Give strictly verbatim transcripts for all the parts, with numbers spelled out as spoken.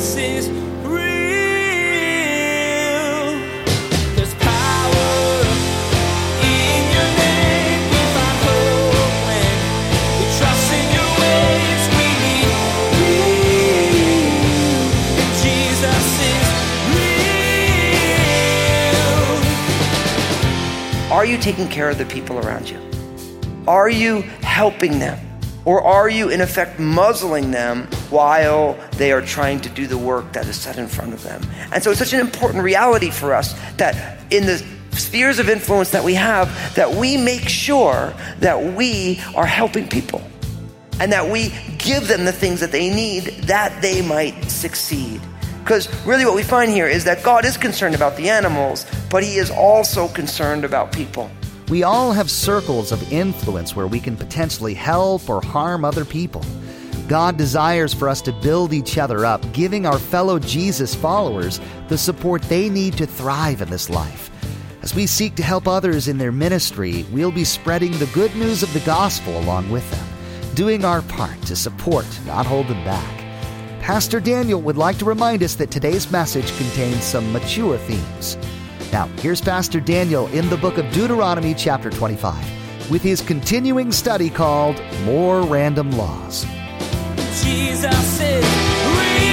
Jesus is real. There's power in your name. We find hope when we trust in your ways. We need real. And Jesus is real. Are you taking care of the people around you? Are you helping them? Or are you, in effect, muzzling them while they are trying to do the work that is set in front of them? And so it's such an important reality for us that in the spheres of influence that we have, that we make sure that we are helping people and that we give them the things that they need that they might succeed. Because really what we find here is that God is concerned about the animals, but he is also concerned about people. We all have circles of influence where we can potentially help or harm other people. God desires for us to build each other up, giving our fellow Jesus followers the support they need to thrive in this life. As we seek to help others in their ministry, we'll be spreading the good news of the gospel along with them, doing our part to support, not hold them back. Pastor Daniel would like to remind us that today's message contains some mature themes. Now, here's Pastor Daniel in the book of Deuteronomy chapter twenty-five with his continuing study called More Random Laws. Jesus is real.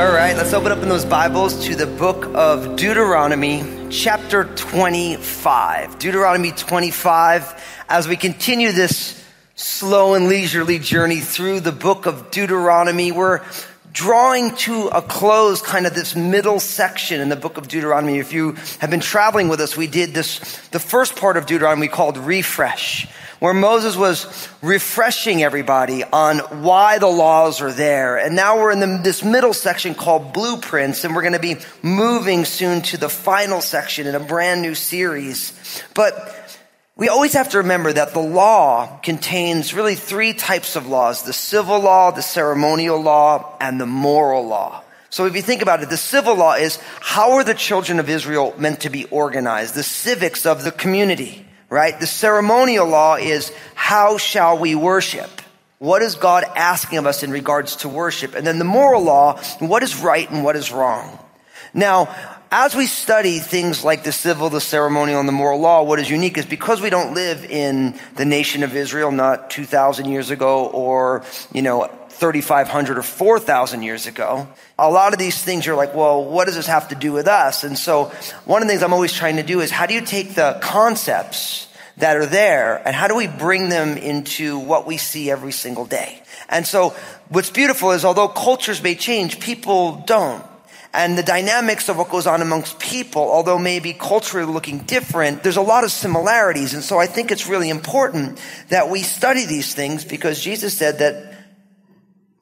All right, let's open up in those Bibles to the book of Deuteronomy chapter twenty-five. Deuteronomy twenty-five, as we continue this slow and leisurely journey through the book of Deuteronomy, we're drawing to a close kind of this middle section in the book of Deuteronomy. If you have been traveling with us, we did this, the first part of Deuteronomy called Refresh, where Moses was refreshing everybody on why the laws are there. And now we're in the, this middle section called Blueprints, and we're going to be moving soon to the final section in a brand new series. But we always have to remember that the law contains really three types of laws: the civil law, the ceremonial law, and the moral law. So if you think about it, the civil law is how are the children of Israel meant to be organized, the civics of the community, right? The ceremonial law is how shall we worship? What is God asking of us in regards to worship? And then the moral law, what is right and what is wrong? Now, as we study things like the civil, the ceremonial, and the moral law, what is unique is because we don't live in the nation of Israel, not two thousand years ago or, you know, thirty-five hundred or four thousand years ago, a lot of these things you're like, well, what does this have to do with us? And so one of the things I'm always trying to do is how do you take the concepts that are there and how do we bring them into what we see every single day? And so what's beautiful is although cultures may change, people don't. And the dynamics of what goes on amongst people, although maybe culturally looking different, there's a lot of similarities. And so I think it's really important that we study these things because Jesus said that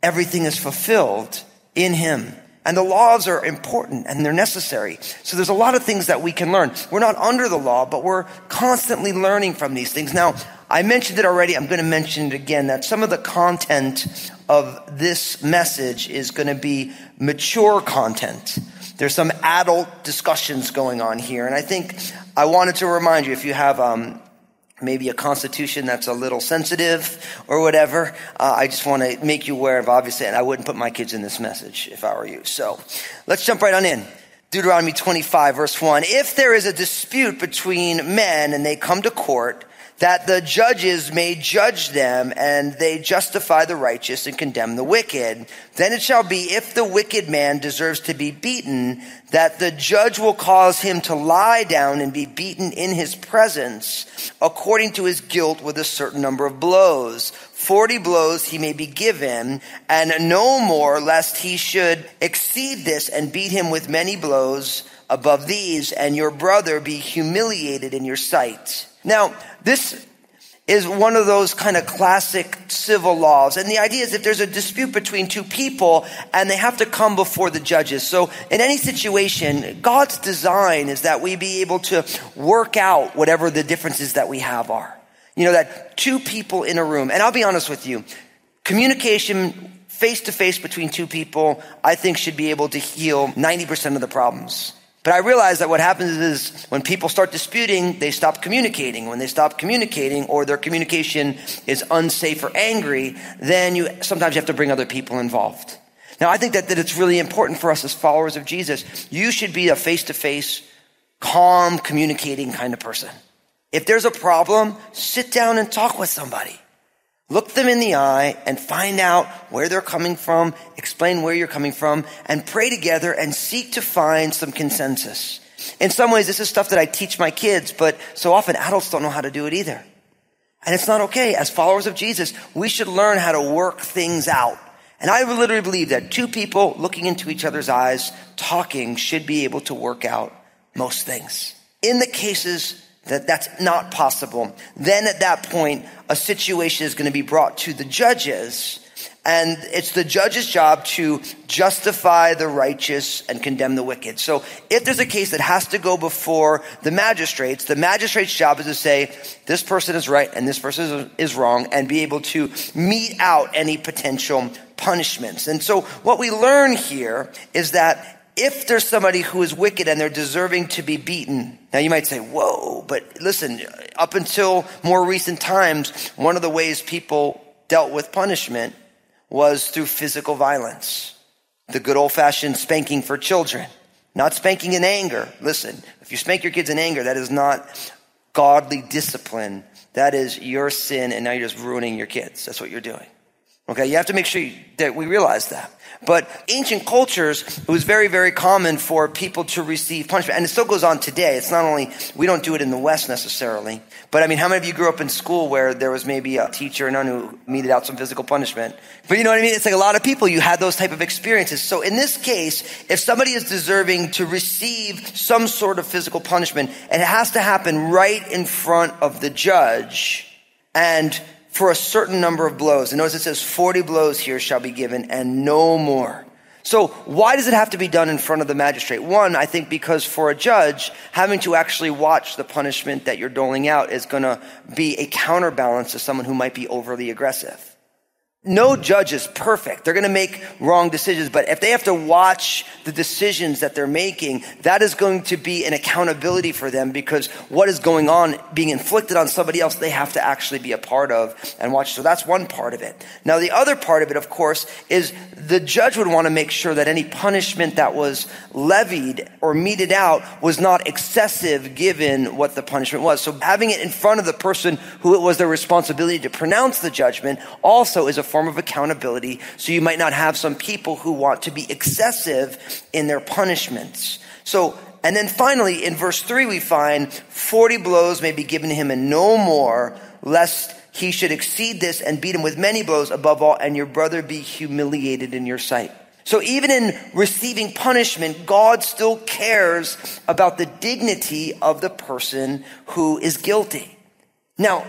everything is fulfilled in him. And the laws are important and they're necessary. So there's a lot of things that we can learn. We're not under the law, but we're constantly learning from these things. Now, I mentioned it already. I'm going to mention it again, that some of the content of this message is going to be mature content. There's some adult discussions going on here. And I think I wanted to remind you, if you have um, maybe a constitution that's a little sensitive or whatever, uh, I just want to make you aware of, obviously, and I wouldn't put my kids in this message if I were you. So let's jump right on in. Deuteronomy twenty-five, verse one. If there is a dispute between men and they come to court, that the judges may judge them, and they justify the righteous and condemn the wicked. Then it shall be, if the wicked man deserves to be beaten, that the judge will cause him to lie down and be beaten in his presence, according to his guilt with a certain number of blows. Forty blows he may be given, and no more, lest he should exceed this and beat him with many blows above these, and your brother be humiliated in your sight. Now, this is one of those kind of classic civil laws. And the idea is if there's a dispute between two people and they have to come before the judges. So in any situation, God's design is that we be able to work out whatever the differences that we have are. You know, that two people in a room, and I'll be honest with you, communication face to face between two people, I think should be able to heal ninety percent of the problems. But I realized that what happens is when people start disputing, they stop communicating. When they stop communicating or their communication is unsafe or angry, then you sometimes you have to bring other people involved. Now, I think that, that it's really important for us as followers of Jesus. You should be a face-to-face, calm, communicating kind of person. If there's a problem, sit down and talk with somebody. Look them in the eye and find out where they're coming from, explain where you're coming from, and pray together and seek to find some consensus. In some ways, this is stuff that I teach my kids, but so often adults don't know how to do it either. And it's not okay. As followers of Jesus, we should learn how to work things out. And I literally believe that two people looking into each other's eyes, talking, should be able to work out most things. In the cases that that's not possible, then at that point, a situation is going to be brought to the judges, and it's the judge's job to justify the righteous and condemn the wicked. So if there's a case that has to go before the magistrates, the magistrate's job is to say, this person is right and this person is wrong, and be able to mete out any potential punishments. And so what we learn here is that if there's somebody who is wicked and they're deserving to be beaten, now you might say, whoa, but listen, up until more recent times, one of the ways people dealt with punishment was through physical violence, the good old-fashioned spanking for children, not spanking in anger. Listen, if you spank your kids in anger, that is not godly discipline. That is your sin, and now you're just ruining your kids. That's what you're doing. Okay, you have to make sure that we realize that. But ancient cultures, it was very, very common for people to receive punishment. And it still goes on today. It's not only, we don't do it in the West necessarily. But I mean, how many of you grew up in school where there was maybe a teacher or none who meted out some physical punishment? But you know what I mean? It's like a lot of people, you had those type of experiences. So in this case, if somebody is deserving to receive some sort of physical punishment, and it has to happen right in front of the judge and for a certain number of blows. And notice it says forty blows here shall be given and no more. So why does it have to be done in front of the magistrate? One, I think because for a judge, having to actually watch the punishment that you're doling out is going to be a counterbalance to someone who might be overly aggressive. No judge is perfect. They're going to make wrong decisions. But if they have to watch the decisions that they're making, that is going to be an accountability for them, because what is going on being inflicted on somebody else, they have to actually be a part of and watch. So that's one part of it. Now, the other part of it, of course, is the judge would want to make sure that any punishment that was levied or meted out was not excessive given what the punishment was. So having it in front of the person who it was their responsibility to pronounce the judgment also is a form of accountability, so you might not have some people who want to be excessive in their punishments. So, and then finally, in verse three, we find forty blows may be given to him and no more, lest he should exceed this and beat him with many blows above all, and your brother be humiliated in your sight. So even in receiving punishment, God still cares about the dignity of the person who is guilty. Now,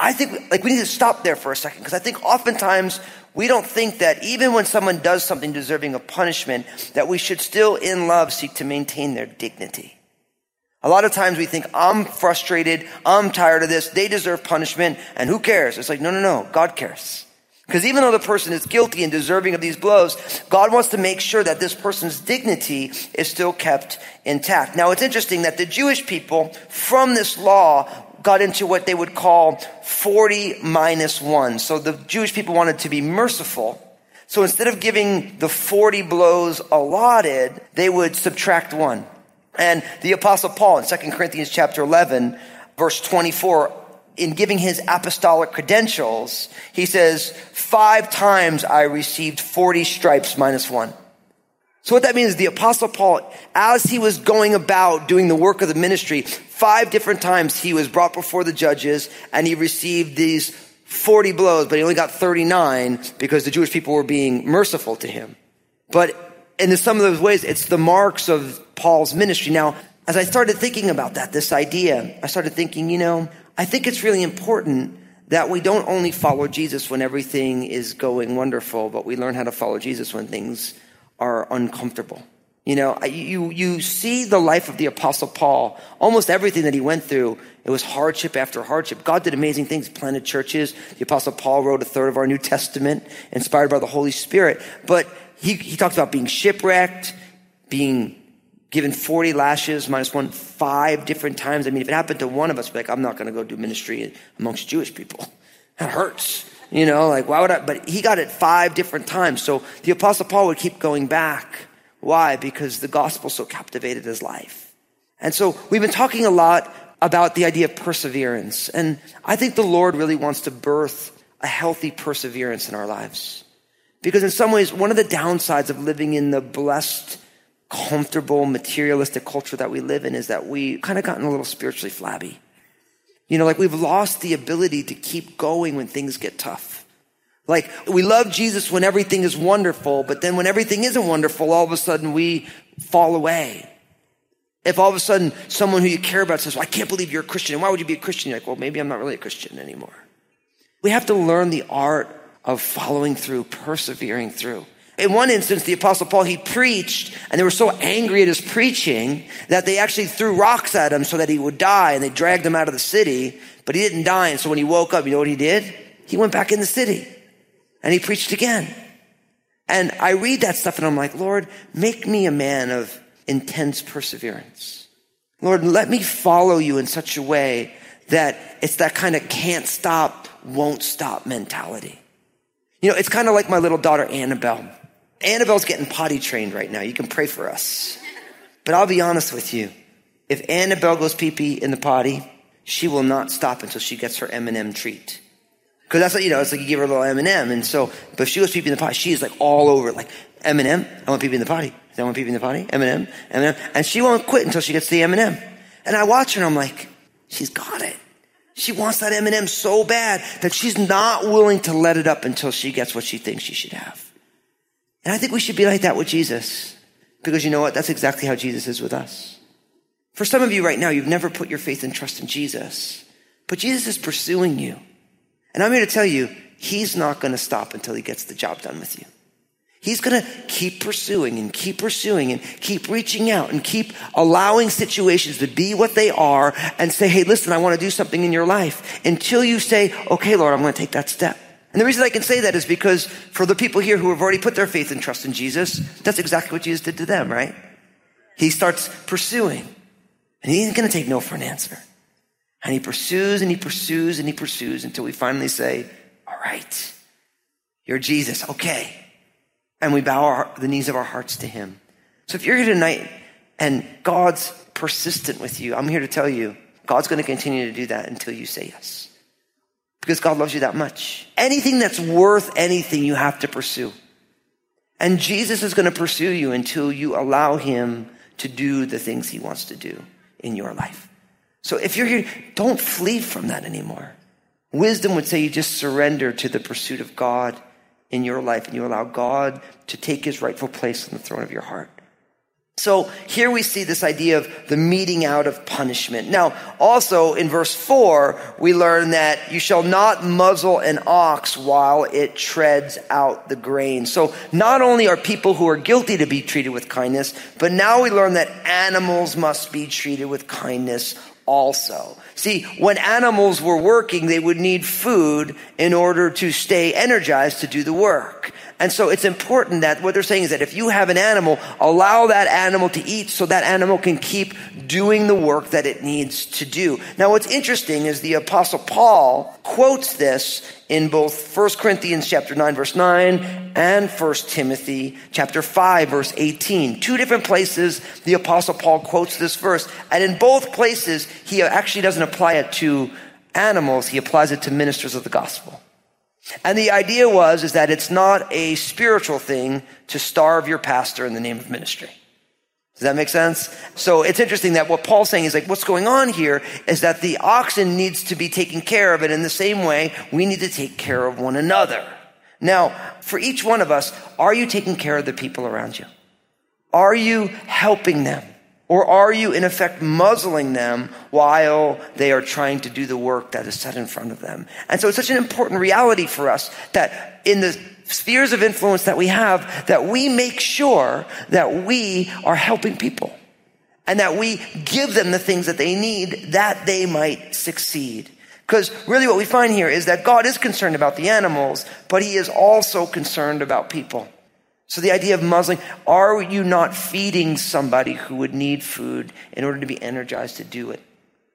I think like we need to stop there for a second, because I think oftentimes we don't think that even when someone does something deserving of punishment, that we should still in love seek to maintain their dignity. A lot of times we think, I'm frustrated, I'm tired of this, they deserve punishment, and who cares? It's like, no, no, no, God cares. Because even though the person is guilty and deserving of these blows, God wants to make sure that this person's dignity is still kept intact. Now, it's interesting that the Jewish people from this law got into what they would call forty minus one. So the Jewish people wanted to be merciful. So instead of giving the forty blows allotted, they would subtract one. And the Apostle Paul in Second Corinthians chapter eleven, verse twenty-four, in giving his apostolic credentials, he says, five times I received forty stripes minus one. So what that means is the Apostle Paul, as he was going about doing the work of the ministry, five different times he was brought before the judges and he received these forty blows, but he only got thirty-nine because the Jewish people were being merciful to him. But in some of those ways, it's the marks of Paul's ministry. Now, as I started thinking about that, this idea, I started thinking, you know, I think it's really important that we don't only follow Jesus when everything is going wonderful, but we learn how to follow Jesus when things are uncomfortable. You know, you you see the life of the Apostle Paul, almost everything that he went through, it was hardship after hardship. God did amazing things, planted churches. The Apostle Paul wrote a third of our New Testament, inspired by the Holy Spirit. But he, he talked about being shipwrecked, being given forty lashes minus one five different times. I mean, if it happened to one of us, we're like, I'm not going to go do ministry amongst Jewish people. That hurts. You know, like, why would I? But he got it five different times. So the Apostle Paul would keep going back. Why? Because the gospel so captivated his life. And so we've been talking a lot about the idea of perseverance. And I think the Lord really wants to birth a healthy perseverance in our lives. Because in some ways, one of the downsides of living in the blessed, comfortable, materialistic culture that we live in is that we kind of gotten a little spiritually flabby. You know, like we've lost the ability to keep going when things get tough. Like we love Jesus when everything is wonderful, but then when everything isn't wonderful, all of a sudden we fall away. If all of a sudden someone who you care about says, well, I can't believe you're a Christian, and why would you be a Christian? You're like, well, maybe I'm not really a Christian anymore. We have to learn the art of following through, persevering through. In one instance, the Apostle Paul, he preached, and they were so angry at his preaching that they actually threw rocks at him so that he would die, and they dragged him out of the city, but he didn't die. And so when he woke up, you know what he did? He went back in the city, and he preached again. And I read that stuff, and I'm like, Lord, make me a man of intense perseverance. Lord, let me follow you in such a way that it's that kind of can't stop, won't stop mentality. You know, it's kind of like my little daughter, Annabelle. Annabelle's getting potty trained right now. You can pray for us. But I'll be honest with you. If Annabelle goes pee-pee in the potty, she will not stop until she gets her M and M treat. Because that's what, you know, it's like you give her a little M and M. And so, but if she goes pee-pee in the potty, she is like all over it. Like, M and M, I want pee-pee in the potty. I want pee-pee in the potty. M and M, M and M. And she won't quit until she gets the M and M. And I watch her and I'm like, she's got it. She wants that M and M so bad that she's not willing to let it up until she gets what she thinks she should have. And I think we should be like that with Jesus. Because you know what? That's exactly how Jesus is with us. For some of you right now, you've never put your faith and trust in Jesus. But Jesus is pursuing you. And I'm here to tell you, he's not going to stop until he gets the job done with you. He's going to keep pursuing and keep pursuing and keep reaching out and keep allowing situations to be what they are and say, hey, listen, I want to do something in your life until you say, okay, Lord, I'm going to take that step. And the reason I can say that is because for the people here who have already put their faith and trust in Jesus, that's exactly what Jesus did to them, right? He starts pursuing and he ain't going to take no for an answer. And he pursues and he pursues and he pursues until we finally say, all right, you're Jesus. Okay. And we bow our, the knees of our hearts to him. So if you're here tonight and God's persistent with you, I'm here to tell you, God's going to continue to do that until you say yes. Because God loves you that much. Anything that's worth anything, you have to pursue. And Jesus is going to pursue you until you allow him to do the things he wants to do in your life. So if you're here, don't flee from that anymore. Wisdom would say you just surrender to the pursuit of God in your life, and you allow God to take his rightful place on the throne of your heart. So here we see this idea of the meting out of punishment. Now, also in verse four, we learn that you shall not muzzle an ox while it treads out the grain. So not only are people who are guilty to be treated with kindness, but now we learn that animals must be treated with kindness also. See, when animals were working, they would need food in order to stay energized to do the work. And so it's important that what they're saying is that if you have an animal, allow that animal to eat so that animal can keep doing the work that it needs to do. Now, what's interesting is the Apostle Paul quotes this in both First Corinthians chapter nine, verse nine, and First Timothy chapter five, verse eighteen. Two different places the Apostle Paul quotes this verse. And in both places, he actually doesn't apply it to animals. He applies it to ministers of the gospel. And the idea was is that it's not a spiritual thing to starve your pastor in the name of ministry. Does that make sense? So it's interesting that what Paul's saying is like, what's going on here is that the oxen needs to be taken care of. And in the same way, we need to take care of one another. Now, for each one of us, are you taking care of the people around you? Are you helping them? Or are you in effect muzzling them while they are trying to do the work that is set in front of them? And so it's such an important reality for us that in the spheres of influence that we have, that we make sure that we are helping people and that we give them the things that they need that they might succeed. Because really what we find here is that God is concerned about the animals, but he is also concerned about people. So the idea of muzzling, are you not feeding somebody who would need food in order to be energized to do it,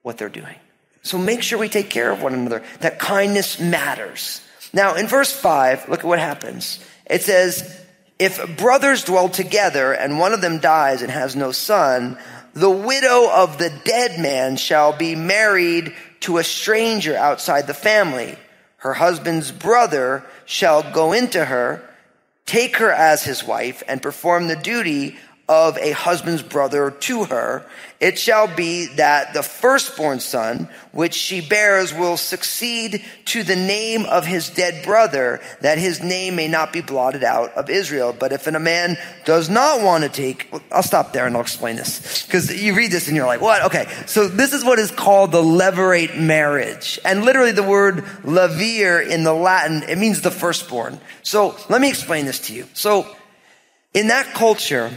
what they're doing? So make sure we take care of one another. That kindness matters. Now, in verse five, look at what happens. It says, if brothers dwell together and one of them dies and has no son, the widow of the dead man shall be married to a stranger outside the family. Her husband's brother shall go into her, take her as his wife, and perform the duty of a husband's brother to her. It shall be that the firstborn son, which she bears, will succeed to the name of his dead brother, that his name may not be blotted out of Israel. But if a man does not want to take, I'll stop there and I'll explain this, because you read this and you're like, what? Okay. So this is what is called the levirate marriage. And literally the word levir in the Latin, it means the firstborn. So let me explain this to you. So in that culture,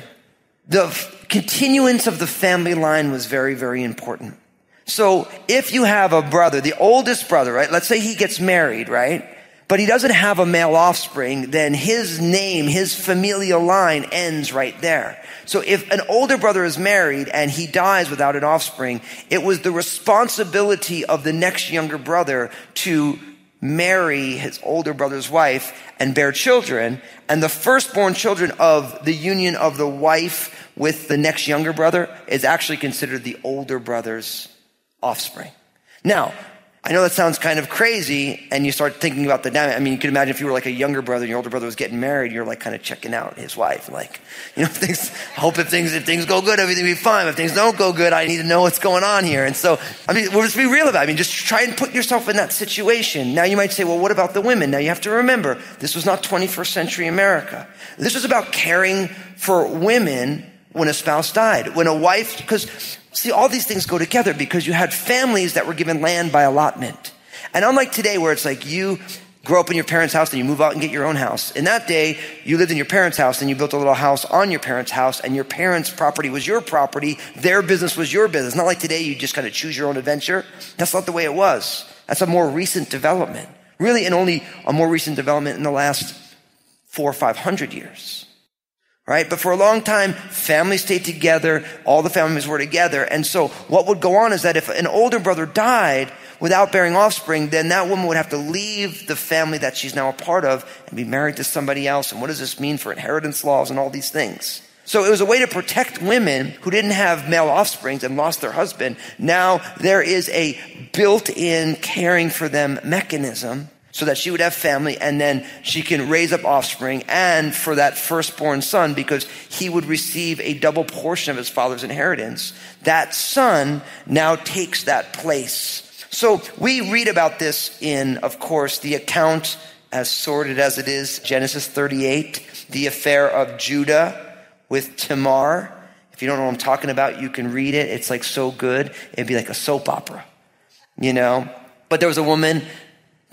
the continuance of the family line was very, very important. So if you have a brother, the oldest brother, right? Let's say he gets married, right? But he doesn't have a male offspring, then his name, his familial line ends right there. So if an older brother is married and he dies without an offspring, it was the responsibility of the next younger brother to marry his older brother's wife and bear children, and the firstborn children of the union of the wife with the next younger brother is actually considered the older brother's offspring. Now, I know that sounds kind of crazy, and you start thinking about the dynamic. I mean, you can imagine if you were like a younger brother and your older brother was getting married, you're like kind of checking out his wife, like, you know, things, I hope if things if things go good, everything will be fine. If things don't go good, I need to know what's going on here. And so, I mean, we'll just be real about it. I mean, just try and put yourself in that situation. Now you might say, well, what about the women? Now you have to remember, this was not twenty-first century America. This was about caring for women when a spouse died, when a wife, because see, all these things go together, because you had families that were given land by allotment. And unlike today where it's like you grow up in your parents' house and you move out and get your own house. In that day, you lived in your parents' house and you built a little house on your parents' house, and your parents' property was your property. Their business was your business. Not like today, you just kind of choose your own adventure. That's not the way it was. That's a more recent development. Really, and only a more recent development in the last four or five hundred years. Right? But for a long time, families stayed together. All the families were together. And so what would go on is that if an older brother died without bearing offspring, then that woman would have to leave the family that she's now a part of and be married to somebody else. And what does this mean for inheritance laws and all these things? So it was a way to protect women who didn't have male offsprings and lost their husband. Now there is a built-in caring for them mechanism, so that she would have family, and then she can raise up offspring, and for that firstborn son, because he would receive a double portion of his father's inheritance, that son now takes that place. So we read about this in, of course, the account, as sordid as it is, Genesis thirty-eight, the affair of Judah with Tamar. If you don't know what I'm talking about, you can read it. It's like so good. It'd be like a soap opera, you know? But there was a woman,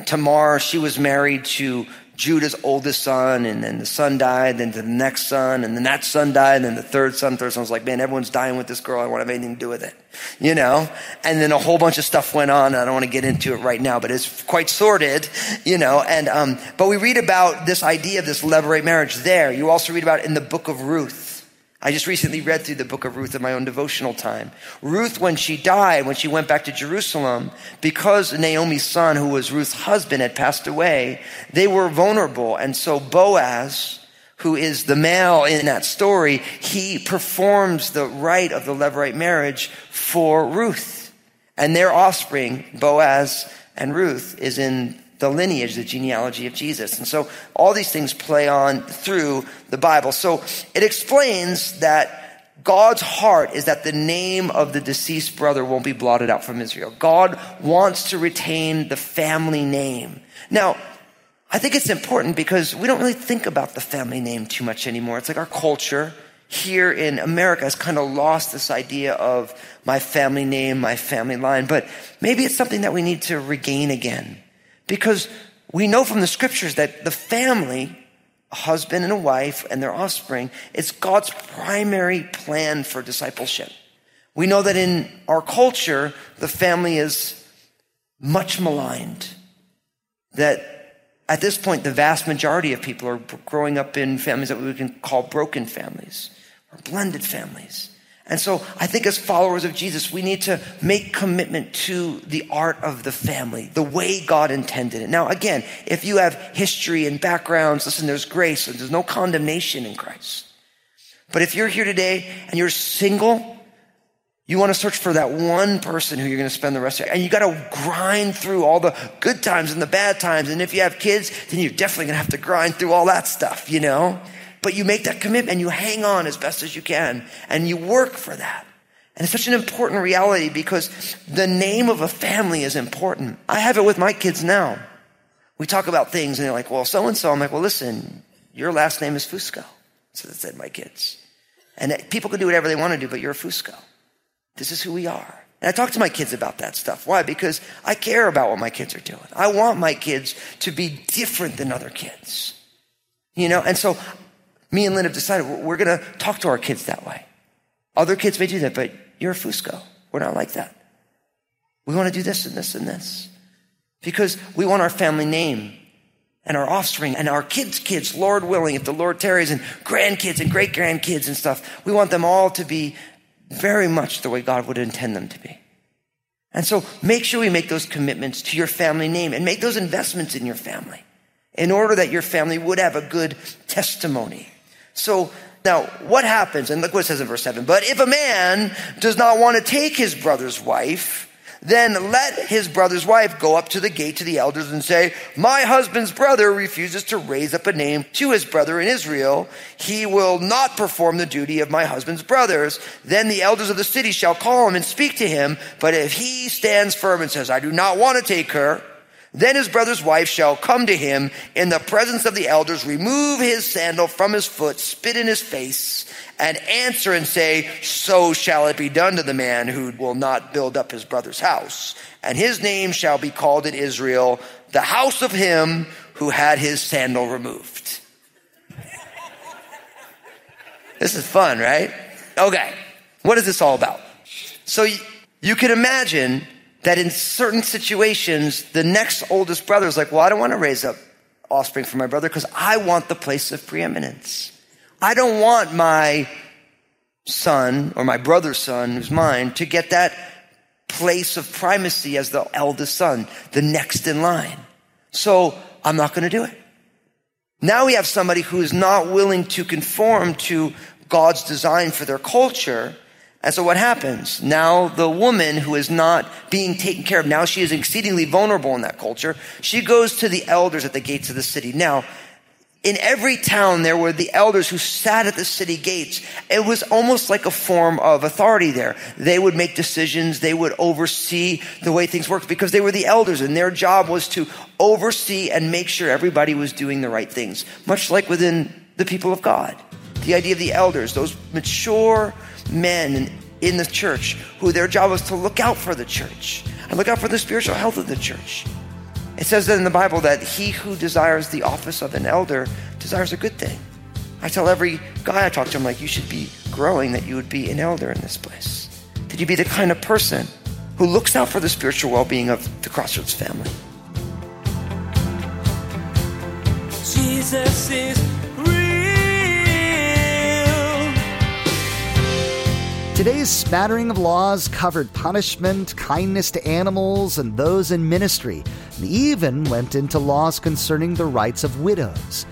Tamar, she was married to Judah's oldest son, and then the son died, then to the next son, and then that son died, and then the third son, third son was like, man, everyone's dying with this girl. I don't want to have anything to do with it, you know? And then a whole bunch of stuff went on. And I don't want to get into it right now, but it's quite sordid, you know? And, um, but we read about this idea of this levirate marriage there. You also read about it in the book of Ruth. I just recently read through the book of Ruth in my own devotional time. Ruth, when she died, when she went back to Jerusalem, because Naomi's son, who was Ruth's husband, had passed away, they were vulnerable. And so Boaz, who is the male in that story, he performs the rite of the levirate marriage for Ruth. And their offspring, Boaz and Ruth, is in the lineage, the genealogy of Jesus. And so all these things play on through the Bible. So it explains that God's heart is that the name of the deceased brother won't be blotted out from Israel. God wants to retain the family name. Now, I think it's important because we don't really think about the family name too much anymore. It's like our culture here in America has kind of lost this idea of my family name, my family line. But maybe it's something that we need to regain again. Because we know from the scriptures that the family, a husband and a wife and their offspring, is God's primary plan for discipleship. We know that in our culture, the family is much maligned, that At this point, the vast majority of people are growing up in families that we can call broken families or blended families. And so I think as followers of Jesus, we need to make commitment to the art of the family, the way God intended it. Now, again, if you have history and backgrounds, listen, there's grace and there's no condemnation in Christ. But if you're here today and you're single, you want to search for that one person who you're going to spend the rest of your life. And you got to grind through all the good times and the bad times. And if you have kids, then you're definitely going to have to grind through all that stuff, you know? But you make that commitment, you hang on as best as you can, and you work for that. And it's such an important reality because the name of a family is important. I have it with my kids now. We talk about things and they're like, well, so-and-so. I'm like, well, listen, your last name is Fusco. So that said my kids. And people can do whatever they want to do, but you're a Fusco. This is who we are. And I talk to my kids about that stuff. Why? Because I care about what my kids are doing. I want my kids to be different than other kids. You know, and so me and Lynn have decided we're going to talk to our kids that way. Other kids may do that, but you're a Fusco. We're not like that. We want to do this and this and this because we want our family name and our offspring and our kids' kids, Lord willing, if the Lord tarries, and grandkids and great-grandkids and stuff. We want them all to be very much the way God would intend them to be. And so make sure we make those commitments to your family name and make those investments in your family in order that your family would have a good testimony. So now what happens? And look what it says in verse seven. But if a man does not want to take his brother's wife, then let his brother's wife go up to the gate to the elders and say, my husband's brother refuses to raise up a name to his brother in Israel. He will not perform the duty of my husband's brothers. Then the elders of the city shall call him and speak to him. But if he stands firm and says, I do not want to take her, then his brother's wife shall come to him in the presence of the elders, remove his sandal from his foot, spit in his face, and answer and say, so shall it be done to the man who will not build up his brother's house. And his name shall be called in Israel, the house of him who had his sandal removed. This is fun, right? Okay. What is this all about? So you can imagine that in certain situations, the next oldest brother is like, well, I don't want to raise up offspring for my brother because I want the place of preeminence. I don't want my son or my brother's son, who's mine, to get that place of primacy as the eldest son, the next in line. So I'm not going to do it. Now we have somebody who is not willing to conform to God's design for their culture. And so what happens? Now the woman who is not being taken care of, now she is exceedingly vulnerable in that culture. She goes to the elders at the gates of the city. Now, in every town, there were the elders who sat at the city gates. It was almost like a form of authority there. They would make decisions. They would oversee the way things worked because they were the elders, and their job was to oversee and make sure everybody was doing the right things, much like within the people of God. The idea of the elders, those mature men in the church who their job was to look out for the church and look out for the spiritual health of the church. It says that in the Bible that he who desires the office of an elder desires a good thing. I tell every guy I talk to, I'm like, you should be growing that you would be an elder in this place. That you be the kind of person who looks out for the spiritual well-being of the Crossroads family. Jesus is Today's spattering of laws covered punishment, kindness to animals, and those in ministry, and even went into laws concerning the rights of widows.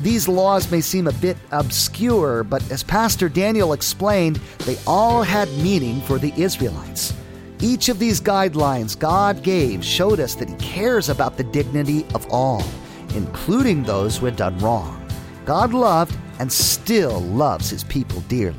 These laws may seem a bit obscure, but as Pastor Daniel explained, they all had meaning for the Israelites. Each of these guidelines God gave showed us that He cares about the dignity of all, including those who had done wrong. God loved and still loves His people dearly.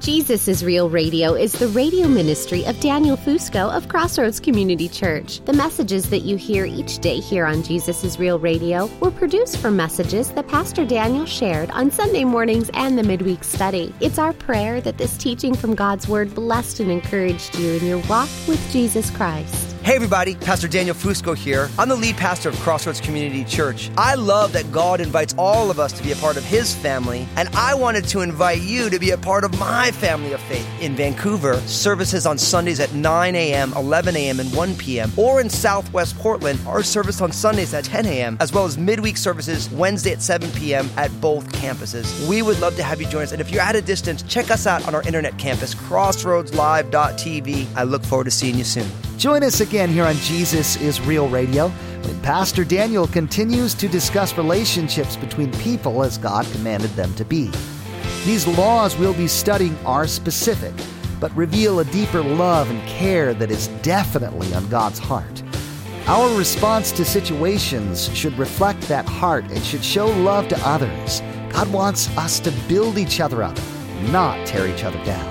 Jesus is Real Radio is the radio ministry of Daniel Fusco of Crossroads Community Church. The messages that you hear each day here on Jesus is Real Radio were produced from messages that Pastor Daniel shared on Sunday mornings and the midweek study. It's our prayer that this teaching from God's Word blessed and encouraged you in your walk with Jesus Christ. Hey everybody, Pastor Daniel Fusco here. I'm the lead pastor of Crossroads Community Church. I love that God invites all of us to be a part of His family, and I wanted to invite you to be a part of my family of faith. In Vancouver, services on Sundays at nine a.m., eleven a.m., and one p.m., or in Southwest Portland, our service on Sundays at ten a.m., as well as midweek services Wednesday at seven p.m. at both campuses. We would love to have you join us, and if you're at a distance, check us out on our internet campus, crossroads live dot t v. I look forward to seeing you soon. Join us again here on Jesus is Real Radio when Pastor Daniel continues to discuss relationships between people as God commanded them to be. These laws we'll be studying are specific, but reveal a deeper love and care that is definitely on God's heart. Our response to situations should reflect that heart and should show love to others. God wants us to build each other up, not tear each other down.